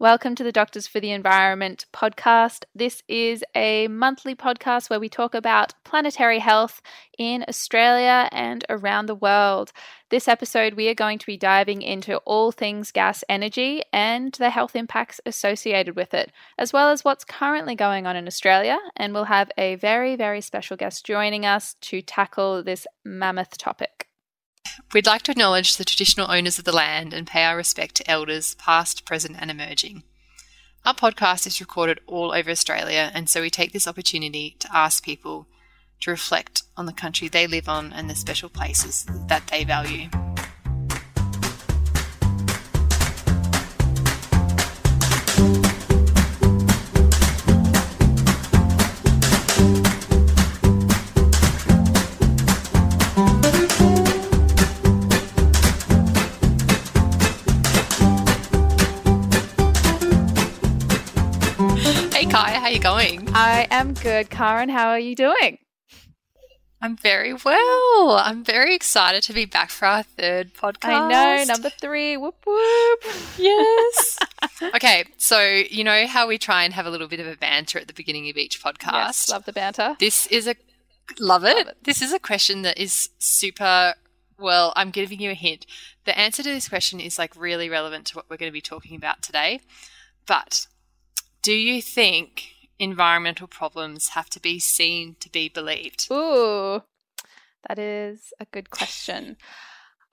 Welcome to the Doctors for the Environment podcast. This is a monthly podcast where we talk about planetary health in Australia and around the world. This episode, we are going to be diving into all things gas energy and the health impacts associated with it, as well as what's currently going on in Australia. And we'll have a very, very special guest joining us to tackle this mammoth topic. We'd like to acknowledge the traditional owners of the land and pay our respect to elders past, present and emerging. Our podcast is recorded all over Australia, and so we take this opportunity to ask people to reflect on the country they live on and the special places that they value. How are you going? I am good, Karen. How are you doing? I'm very well. I'm very excited to be back for our third podcast. I know, number 3. Whoop, whoop. Yes. Okay, so you know how we try and have a little bit of a banter at the beginning of each podcast? Yes, love the banter. Love it. This is a question that is super, well, I'm giving you a hint. The answer to this question is like really relevant to what we're going to be talking about today. But do you think environmental problems have to be seen to be believed? Ooh, that is a good question.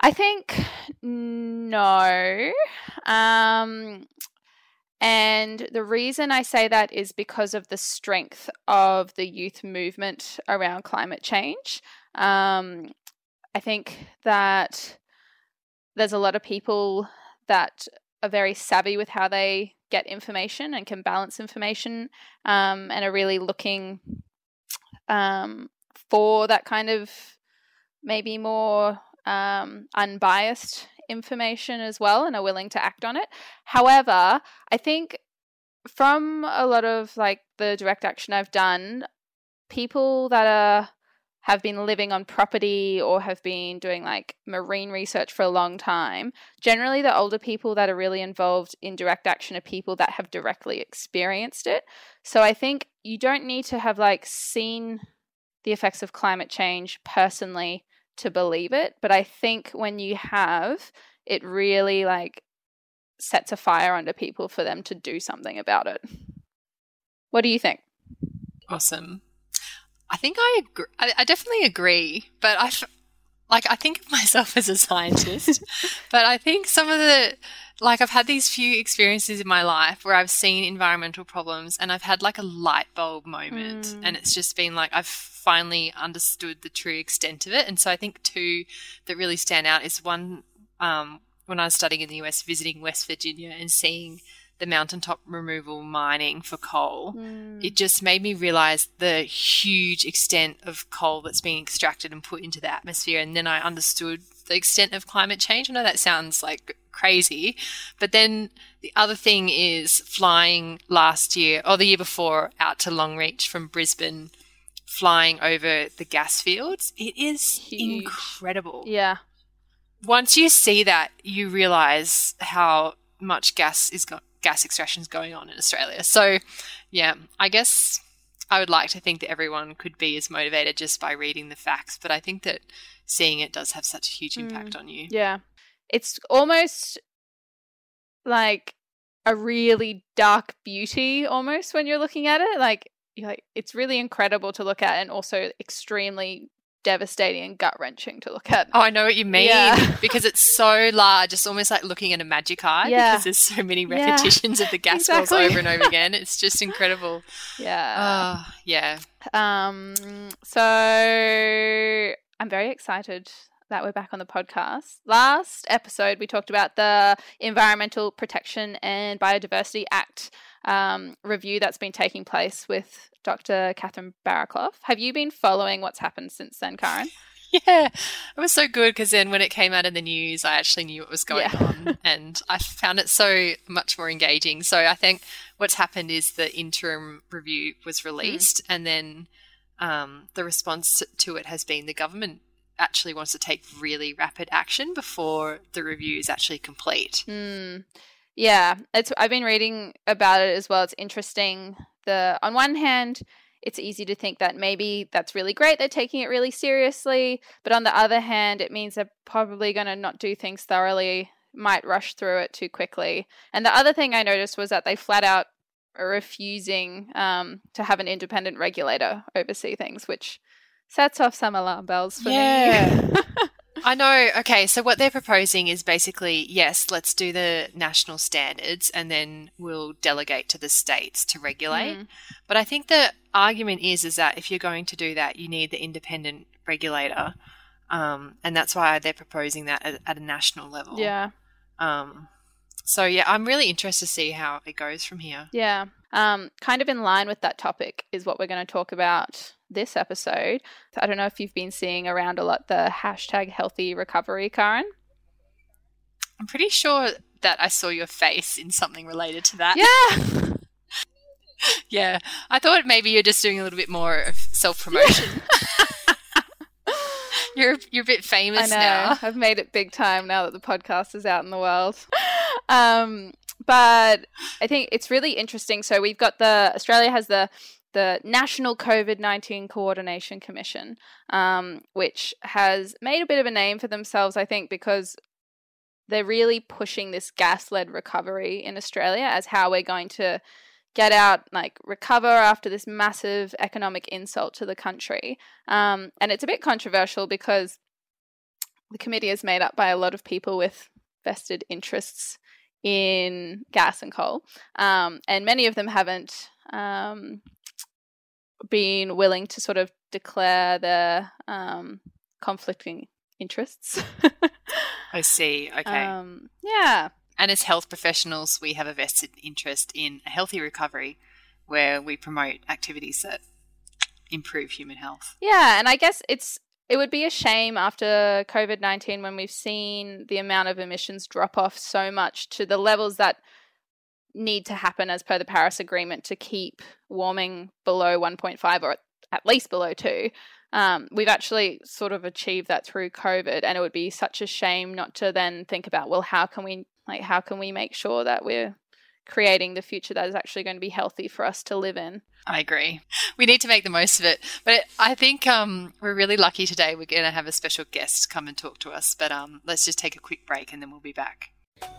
I think no. And the reason I say that is because of the strength of the youth movement around climate change. I think that there's a lot of people that are very savvy with how they get information and can balance information and are really looking for that kind of maybe more unbiased information as well, and are willing to act on it. However, I think from a lot of like the direct action I've done, people that have been living on property or have been doing like marine research for a long time, generally the older people that are really involved in direct action are people that have directly experienced it. So I think you don't need to have like seen the effects of climate change personally to believe it. But I think when you have, it really like sets a fire under people for them to do something about it. What do you think? Awesome. I think I agree. I definitely agree, but I think of myself as a scientist, but I think some of the, like, I've had these few experiences in my life where I've seen environmental problems and I've had like a light bulb moment and it's just been like I've finally understood the true extent of it. And so I think two that really stand out is one, when I was studying in the US, visiting West Virginia and seeing the mountaintop removal mining for coal, it just made me realise the huge extent of coal that's being extracted and put into the atmosphere. And then I understood the extent of climate change. I know that sounds like crazy, but then the other thing is flying last year or the year before out to Longreach from Brisbane, flying over the gas fields. It is huge. Incredible. Yeah. Once you see that, you realise how much gas is gas extraction's going on in Australia. So yeah, I guess I would like to think that everyone could be as motivated just by reading the facts, but I think that seeing it does have such a huge impact on you. Yeah. It's almost like a really dark beauty almost when you're looking at it. Like, you're like, it's really incredible to look at and also extremely devastating and gut-wrenching to look at. Oh, I know what you mean. Yeah. Because it's so large. It's almost like looking at a magic eye. Yeah. Because there's so many repetitions of the gas wells over and over again. It's just incredible. Yeah. Oh, yeah. So I'm very excited that we're back on the podcast. Last episode, we talked about the Environmental Protection and Biodiversity Act review that's been taking place with Dr. Catherine Barraclough. Have you been following what's happened since then, Karen? Yeah, it was so good because then when it came out in the news, I actually knew what was going on, and I found it so much more engaging. So I think what's happened is the interim review was released, and then the response to it has been the government actually wants to take really rapid action before the review is actually complete. Yeah, I've been reading about it as well. It's interesting. On one hand, it's easy to think that maybe that's really great, they're taking it really seriously, but on the other hand, it means they're probably going to not do things thoroughly, might rush through it too quickly. And the other thing I noticed was that they flat out are refusing to have an independent regulator oversee things, which sets off some alarm bells for me. I know. Okay, so what they're proposing is basically, yes, let's do the national standards and then we'll delegate to the states to regulate. Mm. But I think the argument is that if you're going to do that, you need the independent regulator, and that's why they're proposing that at a national level. Yeah. So, yeah, I'm really interested to see how it goes from here. Yeah. Kind of in line with that topic is what we're going to talk about this episode. So I don't know if you've been seeing around a lot the hashtag healthy recovery, Karen. I'm pretty sure that I saw your face in something related to that. Yeah. Yeah. I thought maybe you're just doing a little bit more of self-promotion. Yeah. You're a bit famous now. I know. I've made it big time now that the podcast is out in the world. But I think it's really interesting. So we've got Australia has the National COVID-19 Coordination Commission, which has made a bit of a name for themselves, I think, because they're really pushing this gas-led recovery in Australia as how we're going to get out, like recover after this massive economic insult to the country. And it's a bit controversial because the committee is made up by a lot of people with vested interests in gas and coal, and many of them haven't been willing to sort of declare their conflicting interests. I see. Okay. Yeah. And as health professionals, we have a vested interest in a healthy recovery where we promote activities that improve human health. Yeah. And I guess it would be a shame after COVID-19 when we've seen the amount of emissions drop off so much to the levels that need to happen as per the Paris Agreement to keep warming below 1.5 or at least below 2. We've actually sort of achieved that through COVID, and it would be such a shame not to then think about, well, how can we make sure that we're creating the future that is actually going to be healthy for us to live in. I agree. We need to make the most of it. But I think we're really lucky today. We're going to have a special guest come and talk to us. But let's just take a quick break and then we'll be back.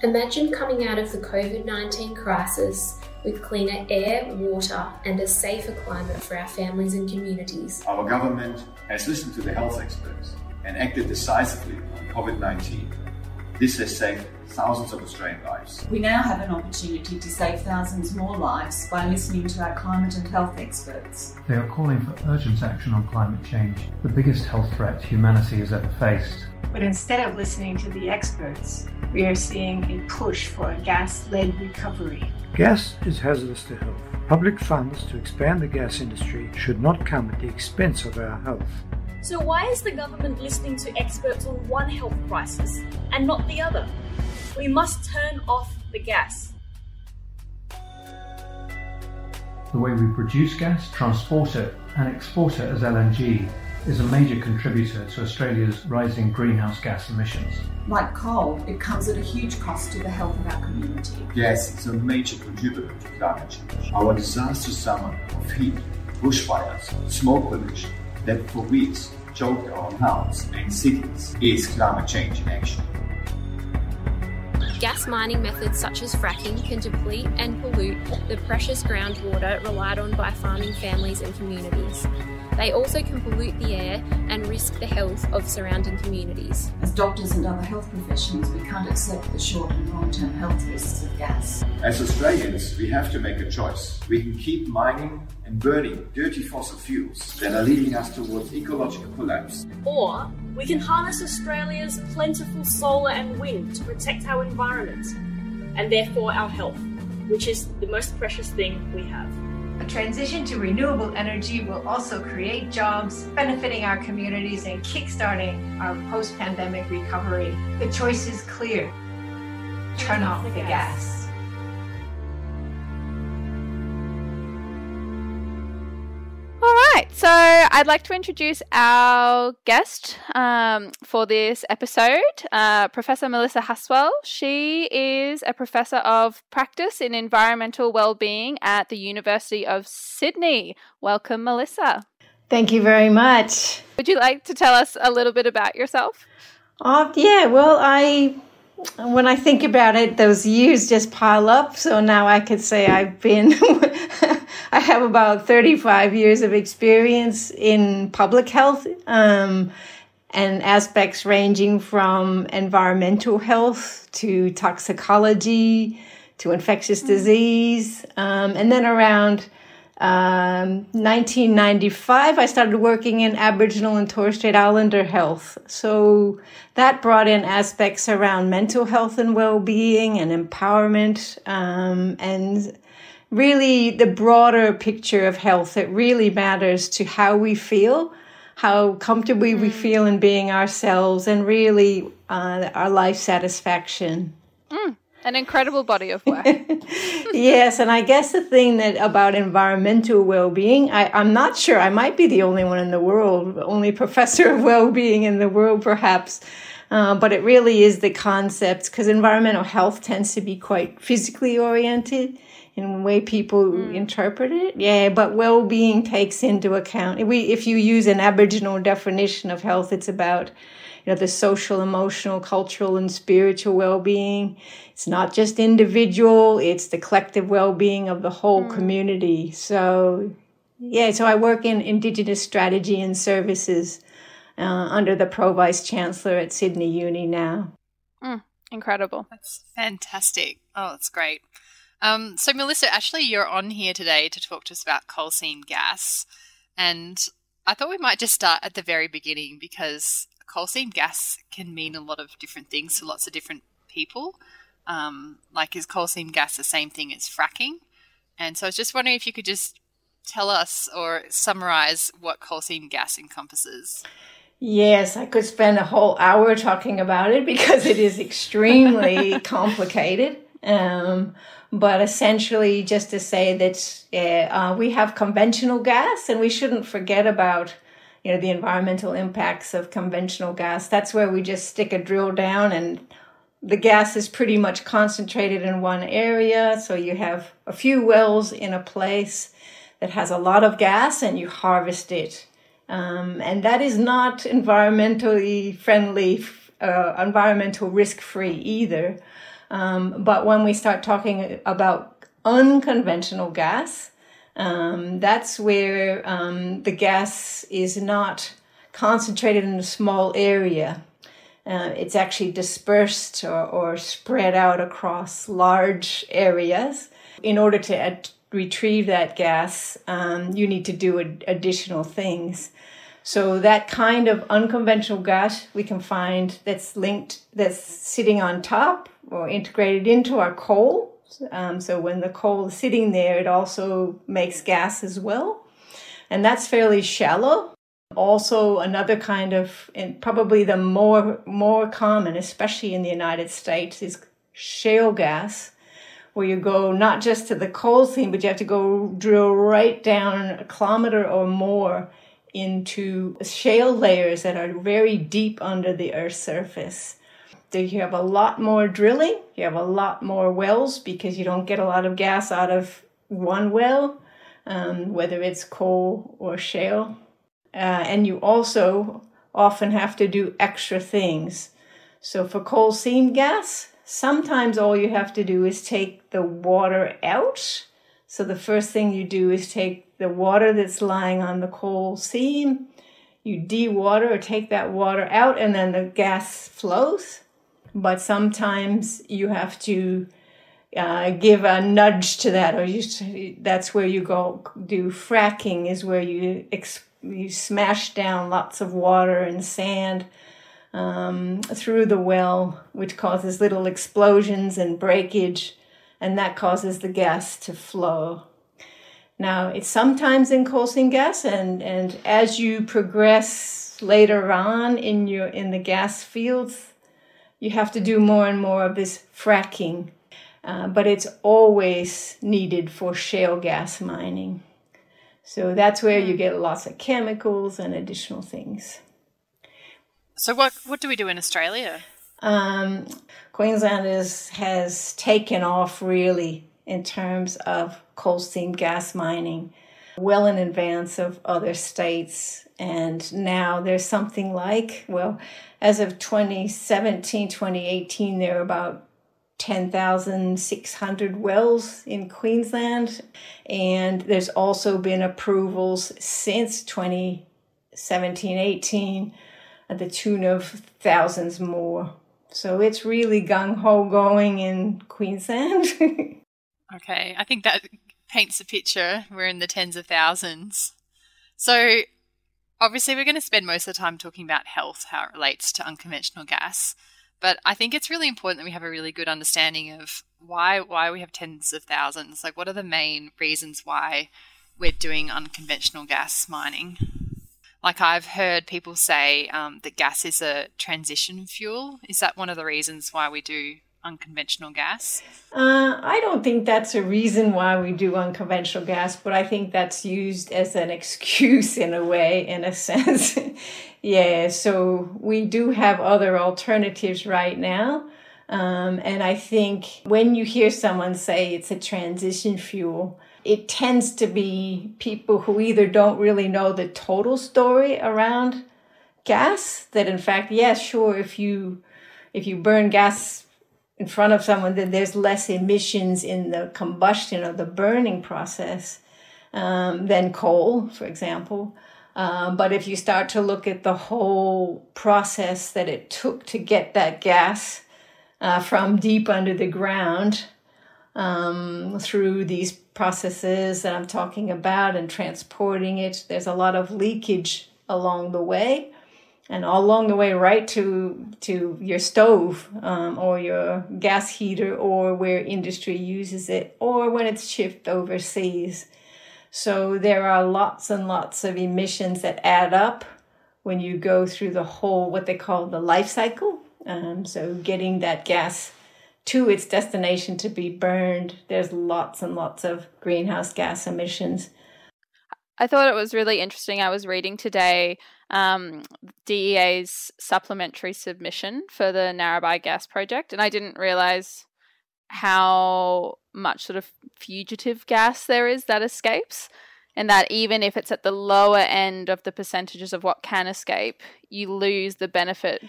Imagine coming out of the COVID-19 crisis with cleaner air, water and a safer climate for our families and communities. Our government has listened to the health experts and acted decisively on COVID-19. This has saved thousands of Australian lives. We now have an opportunity to save thousands more lives by listening to our climate and health experts. They are calling for urgent action on climate change, the biggest health threat humanity has ever faced. But instead of listening to the experts, we are seeing a push for a gas-led recovery. Gas is hazardous to health. Public funds to expand the gas industry should not come at the expense of our health. So why is the government listening to experts on one health crisis and not the other? We must turn off the gas. The way we produce gas, transport it and export it as LNG is a major contributor to Australia's rising greenhouse gas emissions. Like coal, it comes at a huge cost to the health of our community. Gas is a major contributor to climate change. Our disastrous summer of heat, bushfires, smoke pollution, that for weeks choked our towns and cities is climate change in action. Gas mining methods such as fracking can deplete and pollute the precious groundwater relied on by farming families and communities. They also can pollute the air and risk the health of surrounding communities. As doctors and other health professionals, we can't accept the short and long-term health risks of gas. As Australians, we have to make a choice. We can keep mining and burning dirty fossil fuels that are leading us towards ecological collapse. Or we can harness Australia's plentiful solar and wind to protect our environment and therefore our health, which is the most precious thing we have. A transition to renewable energy will also create jobs, benefiting our communities and kickstarting our post-pandemic recovery. The choice is clear. Turn off the gas. All right, so I'd like to introduce our guest for this episode, Professor Melissa Haswell. She is a Professor of Practice in Environmental Wellbeing at the University of Sydney. Welcome, Melissa. Thank you very much. Would you like to tell us a little bit about yourself? Yeah, well, when I think about it, those years just pile up. So now I could say I've been, I have about 35 years of experience in public health and aspects ranging from environmental health to toxicology to infectious disease. And then around 1995, I started working in Aboriginal and Torres Strait Islander health. So that brought in aspects around mental health and well-being and empowerment, and really the broader picture of health that really matters to how we feel, how comfortable we feel in being ourselves, and really our life satisfaction. An incredible body of work. Yes, and I guess the thing that about environmental well-being, I'm not sure, I might be the only one in the world, only professor of well-being in the world perhaps, but it really is the concept, because environmental health tends to be quite physically oriented in the way people interpret it. Yeah, but well-being takes into account, if you use an Aboriginal definition of health, it's about the social, emotional, cultural, and spiritual well-being. It's not just individual, it's the collective well-being of the whole community. So, yeah, so I work in Indigenous strategy and services under the Pro-Vice-Chancellor at Sydney Uni now. Incredible. That's fantastic. Oh, that's great. So, Melissa, actually, you're on here today to talk to us about coal seam gas. And I thought we might just start at the very beginning, because coal seam gas can mean a lot of different things to lots of different people. Like, is coal seam gas the same thing as fracking? And so I was just wondering if you could just tell us or summarise what coal seam gas encompasses. Yes, I could spend a whole hour talking about it because it is extremely complicated. But essentially, just to say that we have conventional gas, and we shouldn't forget about the environmental impacts of conventional gas. That's where we just stick a drill down and the gas is pretty much concentrated in one area. So you have a few wells in a place that has a lot of gas and you harvest it. And that is not environmentally friendly, environmental risk-free either. But when we start talking about unconventional gas, that's where the gas is not concentrated in a small area. It's actually dispersed or spread out across large areas. In order to retrieve that gas, you need to do additional things. So that kind of unconventional gas we can find that's sitting on top or integrated into our coal. So when the coal is sitting there, it also makes gas as well. And that's fairly shallow. Also, another kind of, and probably the more common, especially in the United States, is shale gas, where you go not just to the coal seam, but you have to go drill right down a kilometer or more into shale layers that are very deep under the Earth's surface. So you have a lot more drilling, you have a lot more wells because you don't get a lot of gas out of one well, whether it's coal or shale. And you also often have to do extra things. So for coal seam gas, sometimes all you have to do is take the water out. So the first thing you do is take the water that's lying on the coal seam, you dewater or take that water out, and then the gas flows. But sometimes you have to give a nudge to that, or that's where you go do fracking, is where you smash down lots of water and sand through the well, which causes little explosions and breakage, and that causes the gas to flow. Now, it's sometimes in coal seam gas, and as you progress later on in the gas fields, you have to do more and more of this fracking, but it's always needed for shale gas mining. So that's where you get lots of chemicals and additional things. So what do we do in Australia? Queensland has taken off really in terms of coal seam gas mining well in advance of other states. And now there's something like, well, as of 2017, 2018, there are about 10,600 wells in Queensland. And there's also been approvals since 2017, 18 at the tune of thousands more. So it's really gung-ho going in Queensland. Okay, I think that paints a picture. We're in the tens of thousands. So obviously we're going to spend most of the time talking about health, how it relates to unconventional gas. But I think it's really important that we have a really good understanding of why we have tens of thousands. Like, what are the main reasons why we're doing unconventional gas mining? Like, I've heard people say that gas is a transition fuel. Is that one of the reasons why we do unconventional gas? I don't think that's a reason why we do unconventional gas, but I think that's used as an excuse in a way, in a sense. Yeah, so we do have other alternatives right now. And I think when you hear someone say it's a transition fuel, it tends to be people who either don't really know the total story around gas, that in fact, yes, yeah, sure, if you burn gas in front of someone, that there's less emissions in the combustion or the burning process than coal, for example. But if you start to look at the whole process that it took to get that gas from deep under the ground through these processes that I'm talking about and transporting it, there's a lot of leakage along the way. And all along the way, right to your stove or your gas heater, or where industry uses it, or when it's shipped overseas. So there are lots and lots of emissions that add up when you go through the whole, what they call the life cycle. So getting that gas to its destination to be burned, there's lots and lots of greenhouse gas emissions. I thought it was really interesting. I was reading today DEA's supplementary submission for the Narrabri gas project, and I didn't realise how much sort of fugitive gas there is that escapes, and that even if it's at the lower end of the percentages of what can escape, you lose the benefit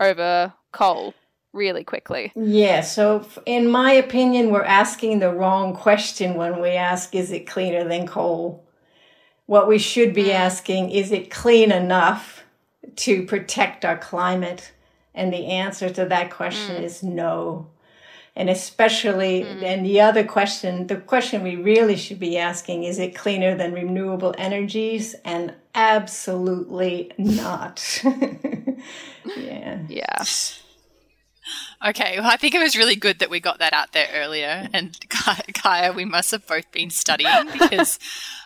over coal really quickly. Yeah, so in my opinion, we're asking the wrong question when we ask, is it cleaner than coal? What we should be asking, is it clean enough to protect our climate? And the answer to that question is no. And especially, and the question we really should be asking, is it cleaner than renewable energies? And absolutely not. Yeah. Yeah. Okay, well, I think it was really good that we got that out there earlier. And Kaya, we must have both been studying, because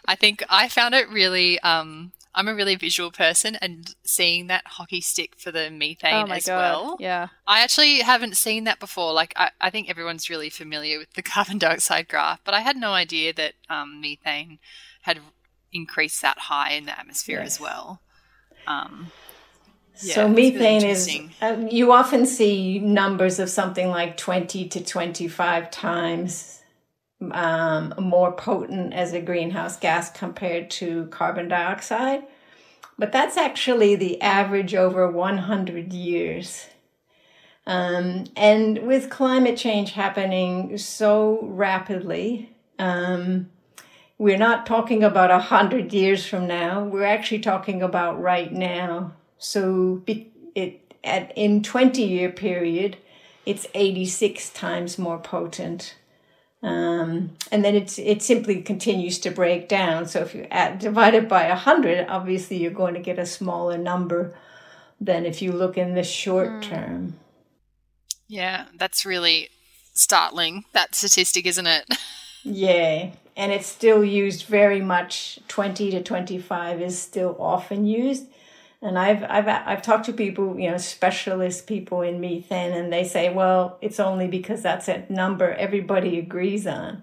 I think I found it really, I'm a really visual person, and seeing that hockey stick for the methane well. Yeah. I actually haven't seen that before. Like, I think everyone's really familiar with the carbon dioxide graph, but I had no idea that methane had increased that high in the atmosphere as well. Yeah, so methane is, you often see numbers of something like 20 to 25 times more potent as a greenhouse gas compared to carbon dioxide. But that's actually the average over 100 years. And with climate change happening so rapidly, we're not talking about 100 years from now. We're actually talking about right now. So in 20-year period, it's 86 times more potent. And then it simply continues to break down. So if you divide it by 100, obviously you're going to get a smaller number than if you look in the short term. Yeah, that's really startling, that statistic, isn't it? Yeah, and it's still used very much. 20 to 25 is still often used. And I've talked to people, you know, specialist people in methane, and they say, well, it's only because that's a number everybody agrees on.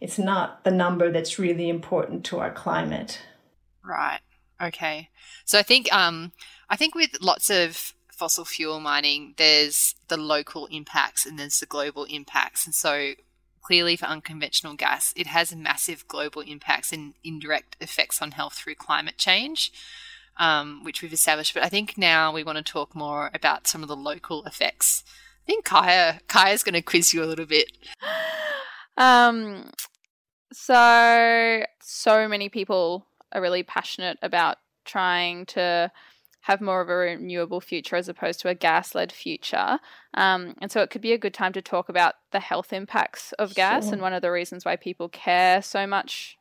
it's not the number that's really important to our climate. Right. Okay. So I think with lots of fossil fuel mining, there's the local impacts and there's the global impacts. And so clearly for unconventional gas, it has massive global impacts and indirect effects on health through climate change, which we've established. But I think now we want to talk more about some of the local effects. I think Kaya's going to quiz you a little bit. So many people are really passionate about trying to have more of a renewable future as opposed to a gas-led future. And so it could be a good time to talk about the health impacts of gas. Sure. And one of the reasons why people care so much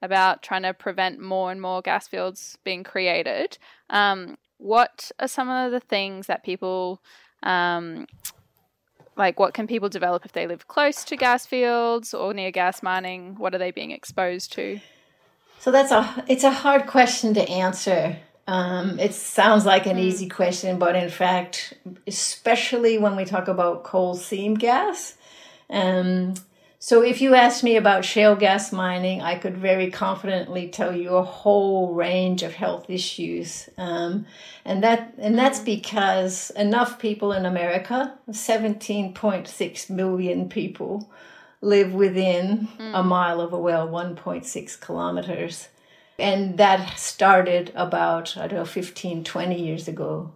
about trying to prevent more and more gas fields being created. What are some of the things that people, what can people develop if they live close to gas fields or near gas mining? What are they being exposed to? So it's a hard question to answer. It sounds like an easy question, but in fact, especially when we talk about coal seam gas. So if you asked me about shale gas mining, I could very confidently tell you a whole range of health issues. And that's because enough people in America, 17.6 million people, live within a mile of a well, 1.6 kilometers. And that started about, 15, 20 years ago.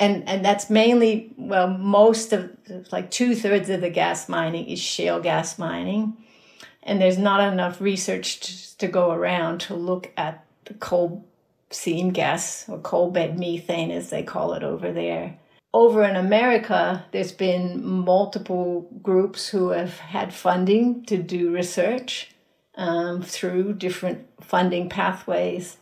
And that's mainly, most of, 2/3 of the gas mining is shale gas mining. And there's not enough research to go around to look at the coal seam gas or coal bed methane, as they call it over there. Over in America, there's been multiple groups who have had funding to do research through different funding pathways.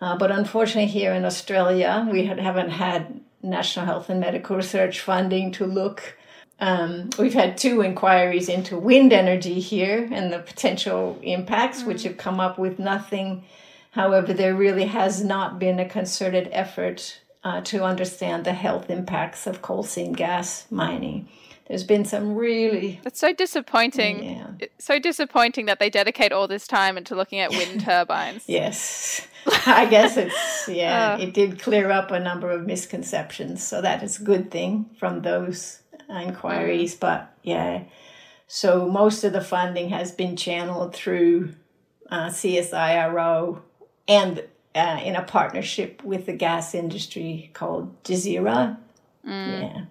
But unfortunately here in Australia, we haven't had National Health and Medical Research funding to look. We've had two inquiries into wind energy here and the potential impacts, which have come up with nothing. However, there really has not been a concerted effort to understand the health impacts of coal seam gas mining. There's been some really... It's so disappointing. Yeah. It's so disappointing that they dedicate all this time into looking at wind turbines. Yes. I guess it's, it did clear up a number of misconceptions. So that is a good thing from those inquiries. But, so most of the funding has been channeled through CSIRO and in a partnership with the gas industry called Dezira. Yeah.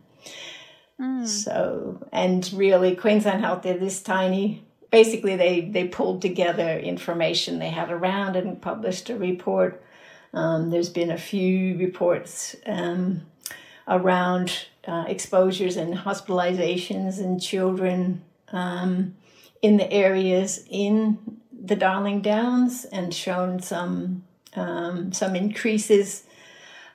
So, and really Queensland Health did this tiny, basically they pulled together information they had around and published a report. There's been a few reports around exposures and hospitalizations in children in the areas in the Darling Downs and shown some increases.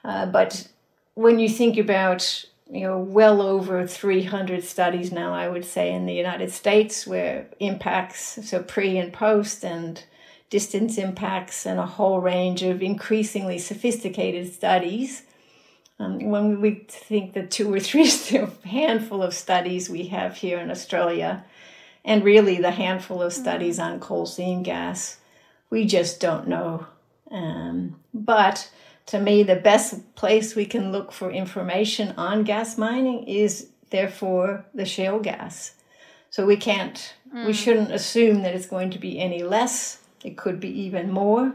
But when you think about well over 300 studies now, I would say, in the United States where impacts, so pre and post and distance impacts and a whole range of increasingly sophisticated studies. When we think the two or three handful of studies we have here in Australia and really the handful of studies on coal seam gas, we just don't know. But to me, the best place we can look for information on gas mining is, therefore, the shale gas. So we can't, we shouldn't assume that it's going to be any less. It could be even more.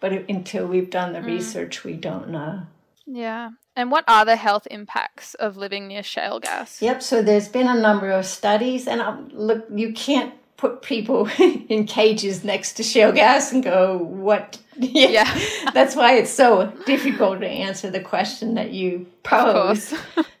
But until we've done the research, we don't know. Yeah. And what are the health impacts of living near shale gas? Yep. So there's been a number of studies. And look, you can't put people in cages next to shale gas and go, what? Yeah. That's why it's so difficult to answer the question that you pose. So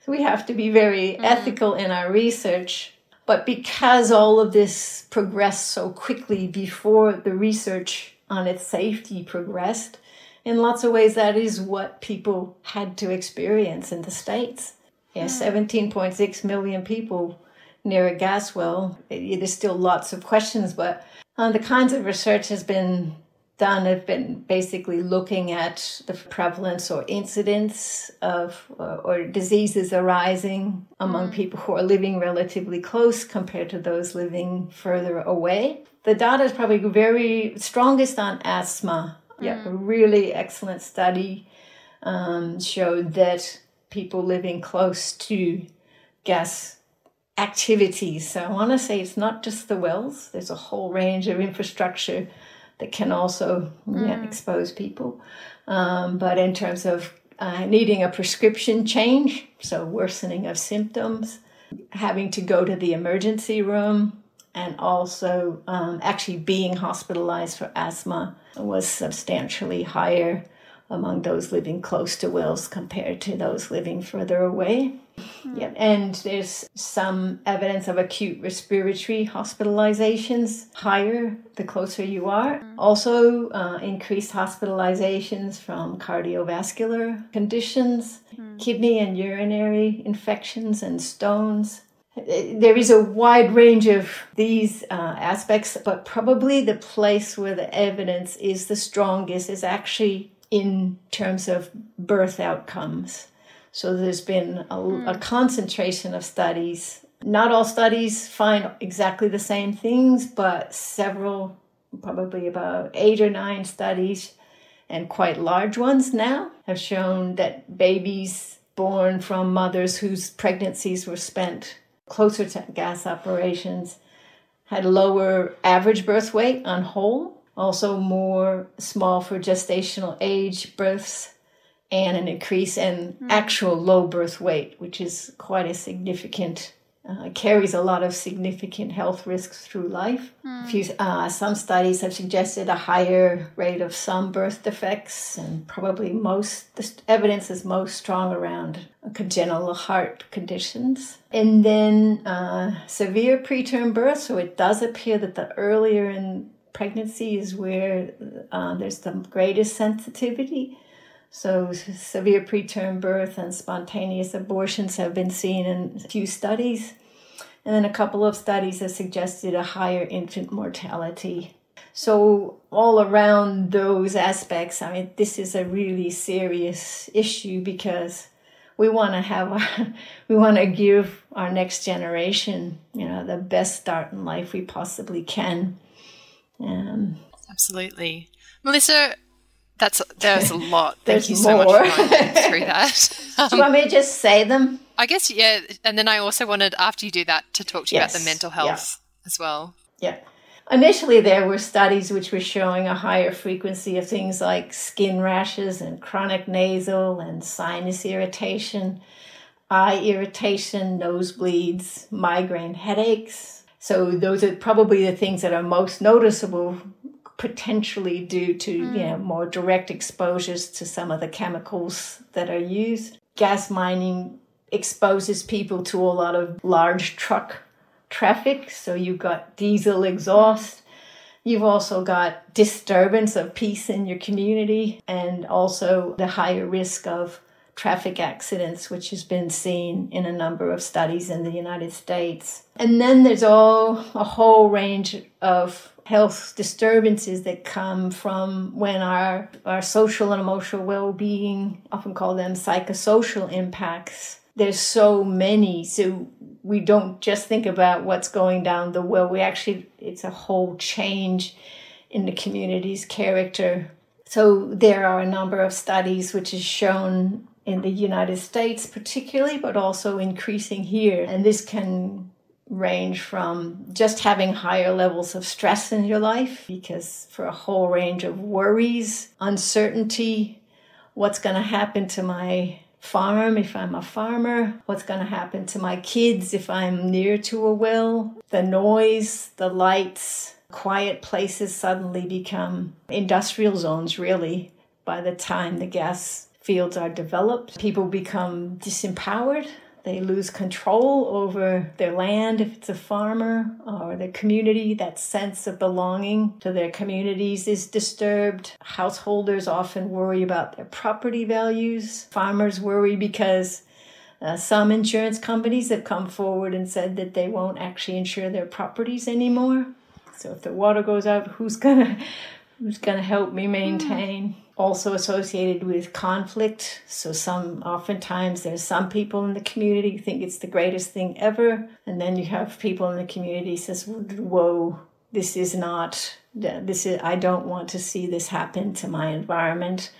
we have to be very ethical in our research. But because all of this progressed so quickly before the research on its safety progressed, in lots of ways that is what people had to experience in the States. Yeah, 17.6 million people near a gas well. There's still lots of questions, but the kinds of research has been done have been basically looking at the prevalence or incidence of or diseases arising among people who are living relatively close compared to those living further away. The data is probably very strongest on asthma. Yeah, a really excellent study showed that people living close to gas activities. So I want to say it's not just the wells. There's a whole range of infrastructure that can also expose people. But in terms of needing a prescription change, so worsening of symptoms, having to go to the emergency room, and also actually being hospitalized for asthma was substantially higher among those living close to wells compared to those living further away. Yeah. And there's some evidence of acute respiratory hospitalizations higher the closer you are. Also increased hospitalizations from cardiovascular conditions, kidney and urinary infections and stones. There is a wide range of these aspects, but probably the place where the evidence is the strongest is actually in terms of birth outcomes. So there's been a concentration of studies. Not all studies find exactly the same things, but several, probably about 8 or 9 studies, and quite large ones now, have shown that babies born from mothers whose pregnancies were spent closer to gas operations had lower average birth weight on whole, also more small for gestational age births, and an increase in actual low birth weight, which is quite a significant, carries a lot of significant health risks through life. Some studies have suggested a higher rate of some birth defects, and probably the evidence is most strong around congenital heart conditions. And then severe preterm birth, so it does appear that the earlier in pregnancy is where there's the greatest sensitivity. So severe preterm birth and spontaneous abortions have been seen in a few studies. And then a couple of studies have suggested a higher infant mortality. So all around those aspects, I mean, this is a really serious issue, because we want to give our next generation, you know, the best start in life we possibly can. Absolutely. Melissa, there's a lot. Thank you so much for running through that. Do you want me to just say them? I guess, yeah. And then I also wanted, after you do that, to talk to you about the mental health as well. Yeah. Initially, there were studies which were showing a higher frequency of things like skin rashes and chronic nasal and sinus irritation, eye irritation, nosebleeds, migraine headaches. So those are probably the things that are most noticeable, potentially due to more direct exposures to some of the chemicals that are used. Gas mining exposes people to a lot of large truck traffic, so you've got diesel exhaust. You've also got disturbance of peace in your community, and also the higher risk of traffic accidents, which has been seen in a number of studies in the United States. And then there's a whole range of health disturbances that come from when our social and emotional well-being, often call them psychosocial impacts. There's so many, so we don't just think about what's going down the well. It's a whole change in the community's character. So there are a number of studies which is shown in the United States particularly, but also increasing here. And this can range from just having higher levels of stress in your life, because for a whole range of worries, uncertainty, what's going to happen to my farm if I'm a farmer, what's going to happen to my kids if I'm near to a well, the noise, the lights, quiet places suddenly become industrial zones, really, by the time the gas fields are developed. People become disempowered. They lose control over their land if it's a farmer, or their community. That sense of belonging to their communities is disturbed. Householders often worry about their property values. Farmers worry because some insurance companies have come forward and said that they won't actually insure their properties anymore. So if the water goes out, who's going to It's going to help me maintain. Also associated with conflict. So oftentimes there's some people in the community who think it's the greatest thing ever. And then you have people in the community says, whoa, I don't want to see this happen to my environment,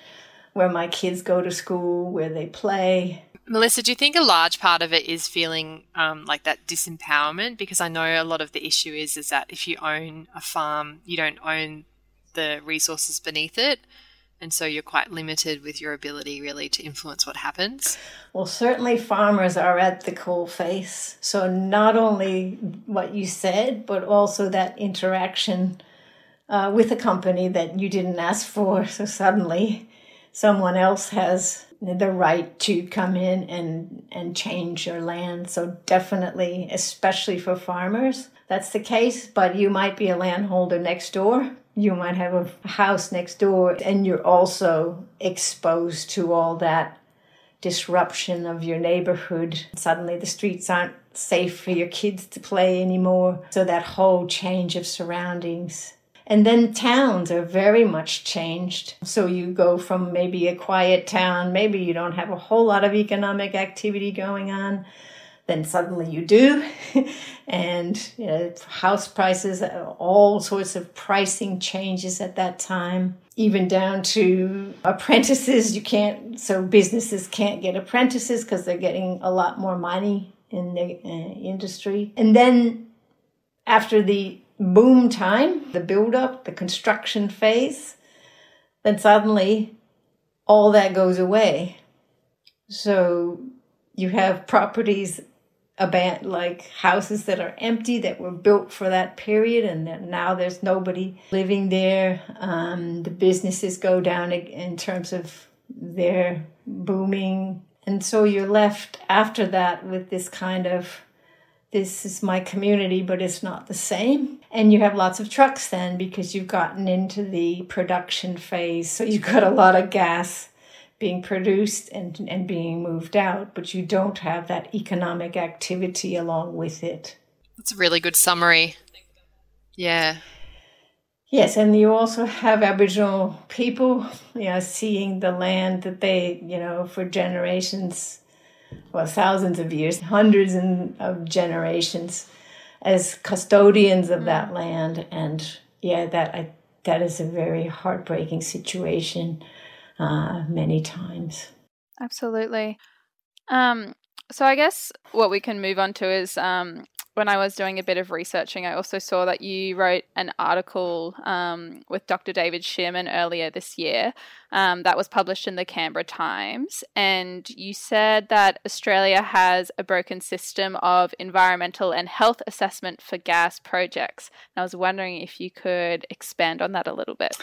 where my kids go to school, where they play. Melissa, do you think a large part of it is feeling like that disempowerment? Because I know a lot of the issue is that if you own a farm, you don't own the resources beneath it. And so you're quite limited with your ability really to influence what happens. Well, certainly farmers are at the coalface. So not only what you said, but also that interaction with a company that you didn't ask for. So suddenly someone else has the right to come in and change your land. So definitely, especially for farmers, that's the case. But you might be a landholder next door. You might have a house next door, and you're also exposed to all that disruption of your neighborhood. Suddenly the streets aren't safe for your kids to play anymore. So that whole change of surroundings. And then towns are very much changed. So you go from maybe a quiet town, maybe you don't have a whole lot of economic activity going on. Then suddenly you do, and you know, house prices, all sorts of pricing changes at that time, even down to apprentices. So businesses can't get apprentices because they're getting a lot more money in the industry. And then after the boom time, the build-up, the construction phase, then suddenly all that goes away. So you have properties like houses that are empty that were built for that period, and then now there's nobody living there. The businesses go down in terms of their booming. And so you're left after that with this kind of, this is my community, but it's not the same. And you have lots of trucks then because you've gotten into the production phase. So you've got a lot of gas being produced and being moved out, but you don't have that economic activity along with it. That's a really good summary. Yeah. Yes, and you also have Aboriginal people, seeing the land that they, for generations, thousands of years, hundreds of generations, as custodians of that land, and that is a very heartbreaking situation. Many times. Absolutely. So I guess what we can move on to is when I was doing a bit of researching, I also saw that you wrote an article with Dr. David Shearman earlier this year that was published in the Canberra Times. And you said that Australia has a broken system of environmental and health assessment for gas projects. And I was wondering if you could expand on that a little bit.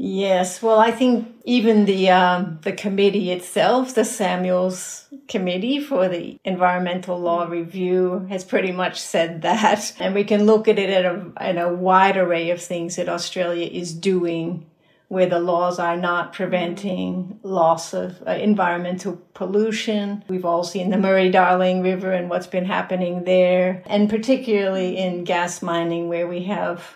Yes, well, I think even the committee itself, the Samuels Committee for the Environmental Law Review, has pretty much said that. And we can look at it at a wide array of things that Australia is doing where the laws are not preventing loss of environmental pollution. We've all seen the Murray-Darling River and what's been happening there, and particularly in gas mining where we have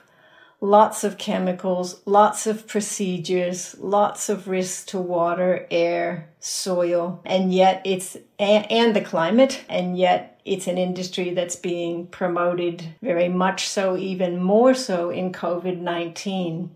lots of chemicals, lots of procedures, lots of risks to water, air, soil, and the climate. And yet it's an industry that's being promoted very much so, even more so in COVID-19.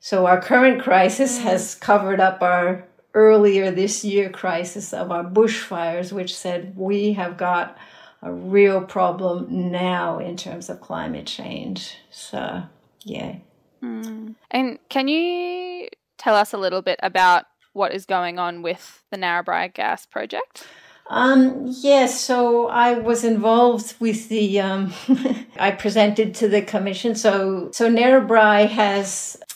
So our current crisis has covered up our earlier this year crisis of our bushfires, which said we have got a real problem now in terms of climate change. So yeah. Mm. And can you tell us a little bit about what is going on with the Narrabri gas project? So I was involved with the, I presented to the commission. So Narrabri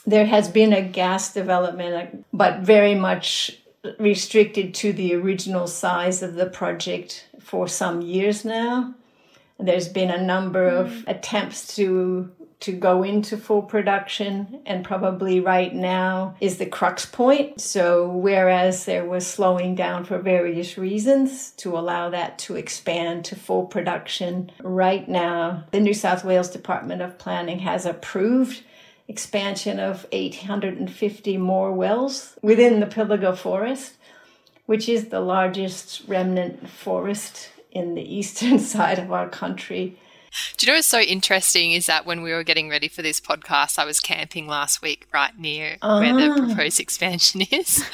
there has been a gas development, but very much restricted to the original size of the project for some years now. There's been a number of attempts to go into full production, and probably right now is the crux point. So whereas there was slowing down for various reasons to allow that to expand to full production, right now the New South Wales Department of Planning has approved expansion of 850 more wells within the Piliga Forest, which is the largest remnant forest in the eastern side of our country. Do you know what's so interesting is that when we were getting ready for this podcast, I was camping last week right near where the proposed expansion is.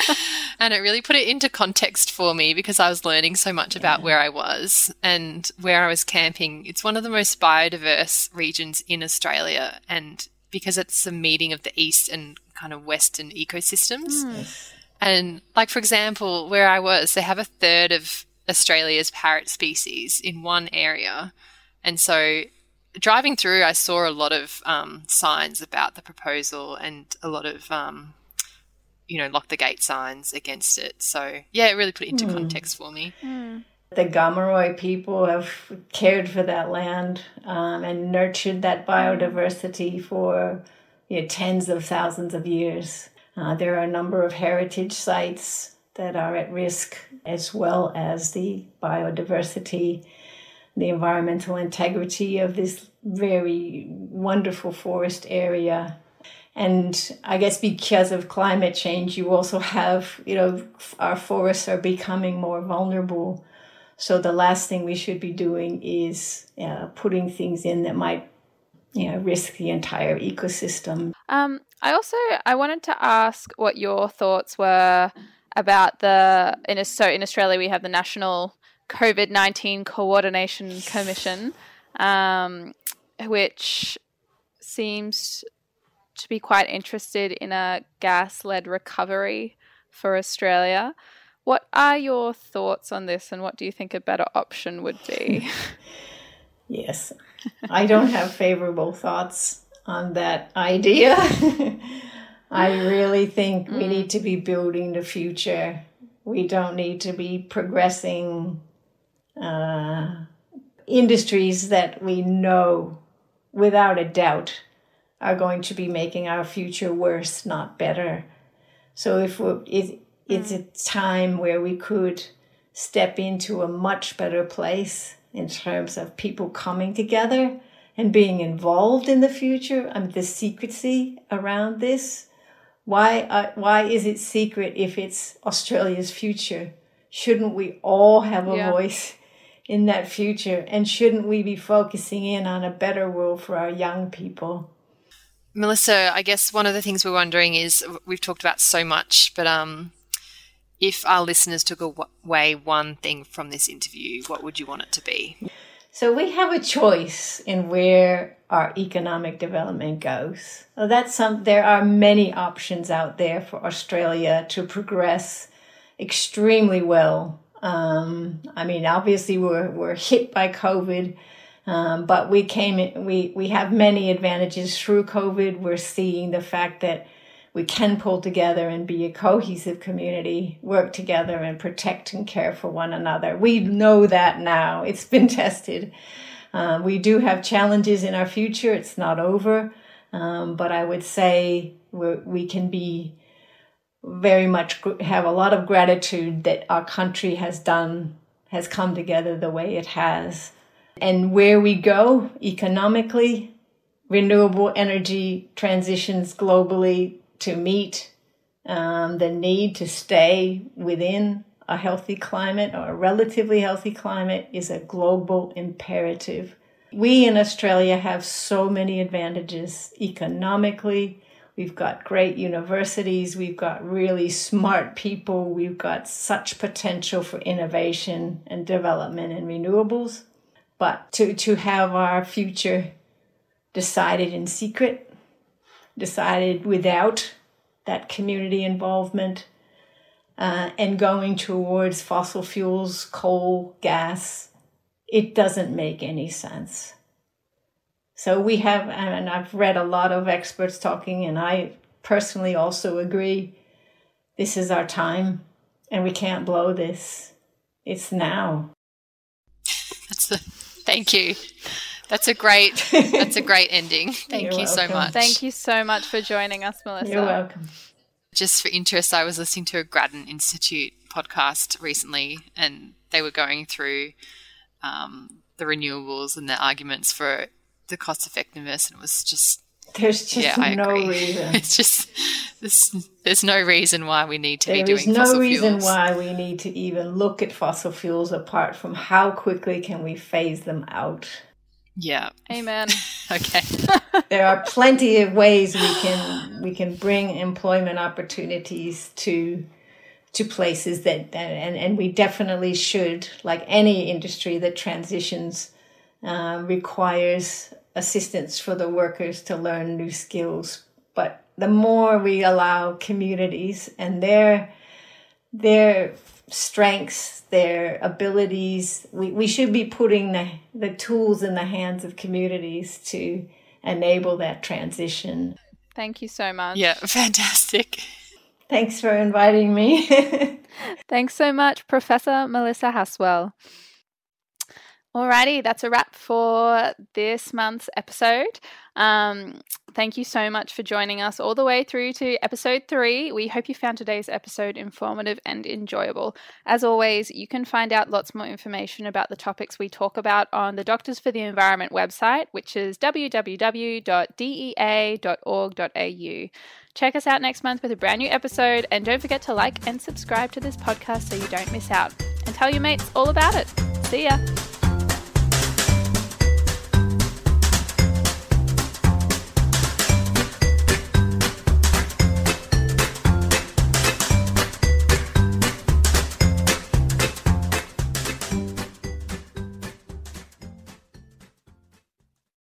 And it really put it into context for me because I was learning so much about where I was and where I was camping. It's one of the most biodiverse regions in Australia, and because it's a meeting of the east and kind of western ecosystems. Mm. And like, for example, where I was, they have a third of Australia's parrot species in one area. And so driving through, I saw a lot of signs about the proposal and a lot of, lock the gate signs against it. So, yeah, it really put it into context for me. Mm. The Gamilaroi people have cared for that land and nurtured that biodiversity for tens of thousands of years. There are a number of heritage sites that are at risk, as well as the biodiversity, the environmental integrity of this very wonderful forest area. And I guess because of climate change, you also have, our forests are becoming more vulnerable. So the last thing we should be doing is putting things in that might risk the entire ecosystem. I wanted to ask what your thoughts were about in Australia we have the National COVID-19 Coordination Commission, which seems to be quite interested in a gas-led recovery for Australia. What are your thoughts on this, and what do you think a better option would be? Yes, I don't have favorable thoughts on that idea. I really think we need to be building the future. We don't need to be progressing industries that we know without a doubt are going to be making our future worse, not better. So it's a time where we could step into a much better place in terms of people coming together and being involved in the future. The secrecy around this. Why is it secret if it's Australia's future? Shouldn't we all have a voice in that future? And shouldn't we be focusing in on a better world for our young people? Melissa, I guess one of the things we're wondering is, we've talked about so much, but if our listeners took away one thing from this interview, what would you want it to be? So we have a choice in where our economic development goes. Well, there are many options out there for Australia to progress extremely well. Obviously we're hit by COVID, but we have many advantages through COVID. We're seeing the fact that we can pull together and be a cohesive community, work together and protect and care for one another. We know that now. It's been tested. We do have challenges in our future. It's not over. But I would say we can be very much have a lot of gratitude that our country has come together the way it has. And where we go economically, renewable energy transitions globally to meet the need to stay within a healthy climate, or a relatively healthy climate, is a global imperative. We in Australia have so many advantages economically. We've got great universities. We've got really smart people. We've got such potential for innovation and development in renewables. But to have our future decided in secret, decided without that community involvement, and going towards fossil fuels, coal, gas, it doesn't make any sense. So I've read a lot of experts talking, and I personally also agree, this is our time and we can't blow this. It's now. Thank you. That's a great ending. Thank you so much. Thank you so much for joining us, Melissa. You're welcome. Just for interest, I was listening to a Grattan Institute podcast recently, and they were going through the renewables and the arguments for the cost effectiveness, and it was just There's just no reason. It's just there's no reason why we need to be doing fossil fuels. There is no reason why we need to even look at fossil fuels apart from how quickly can we phase them out. Yeah. Amen. Okay. There are plenty of ways we can bring employment opportunities to places that and we definitely should, like any industry that transitions, requires assistance for the workers to learn new skills. But the more we allow communities and their strengths, their abilities, we should be putting the tools in the hands of communities to enable that transition. Thank you so much. Yeah, fantastic. Thanks for inviting me. Thanks so much, Professor Melissa Haswell. Alrighty, that's a wrap for this month's episode. Thank you so much for joining us all the way through to episode 3. We hope you found today's episode informative and enjoyable. As always, you can find out lots more information about the topics we talk about on the Doctors for the Environment website, which is www.dea.org.au. Check us out next month with a brand new episode, and don't forget to like and subscribe to this podcast so you don't miss out. And tell your mates all about it. See ya!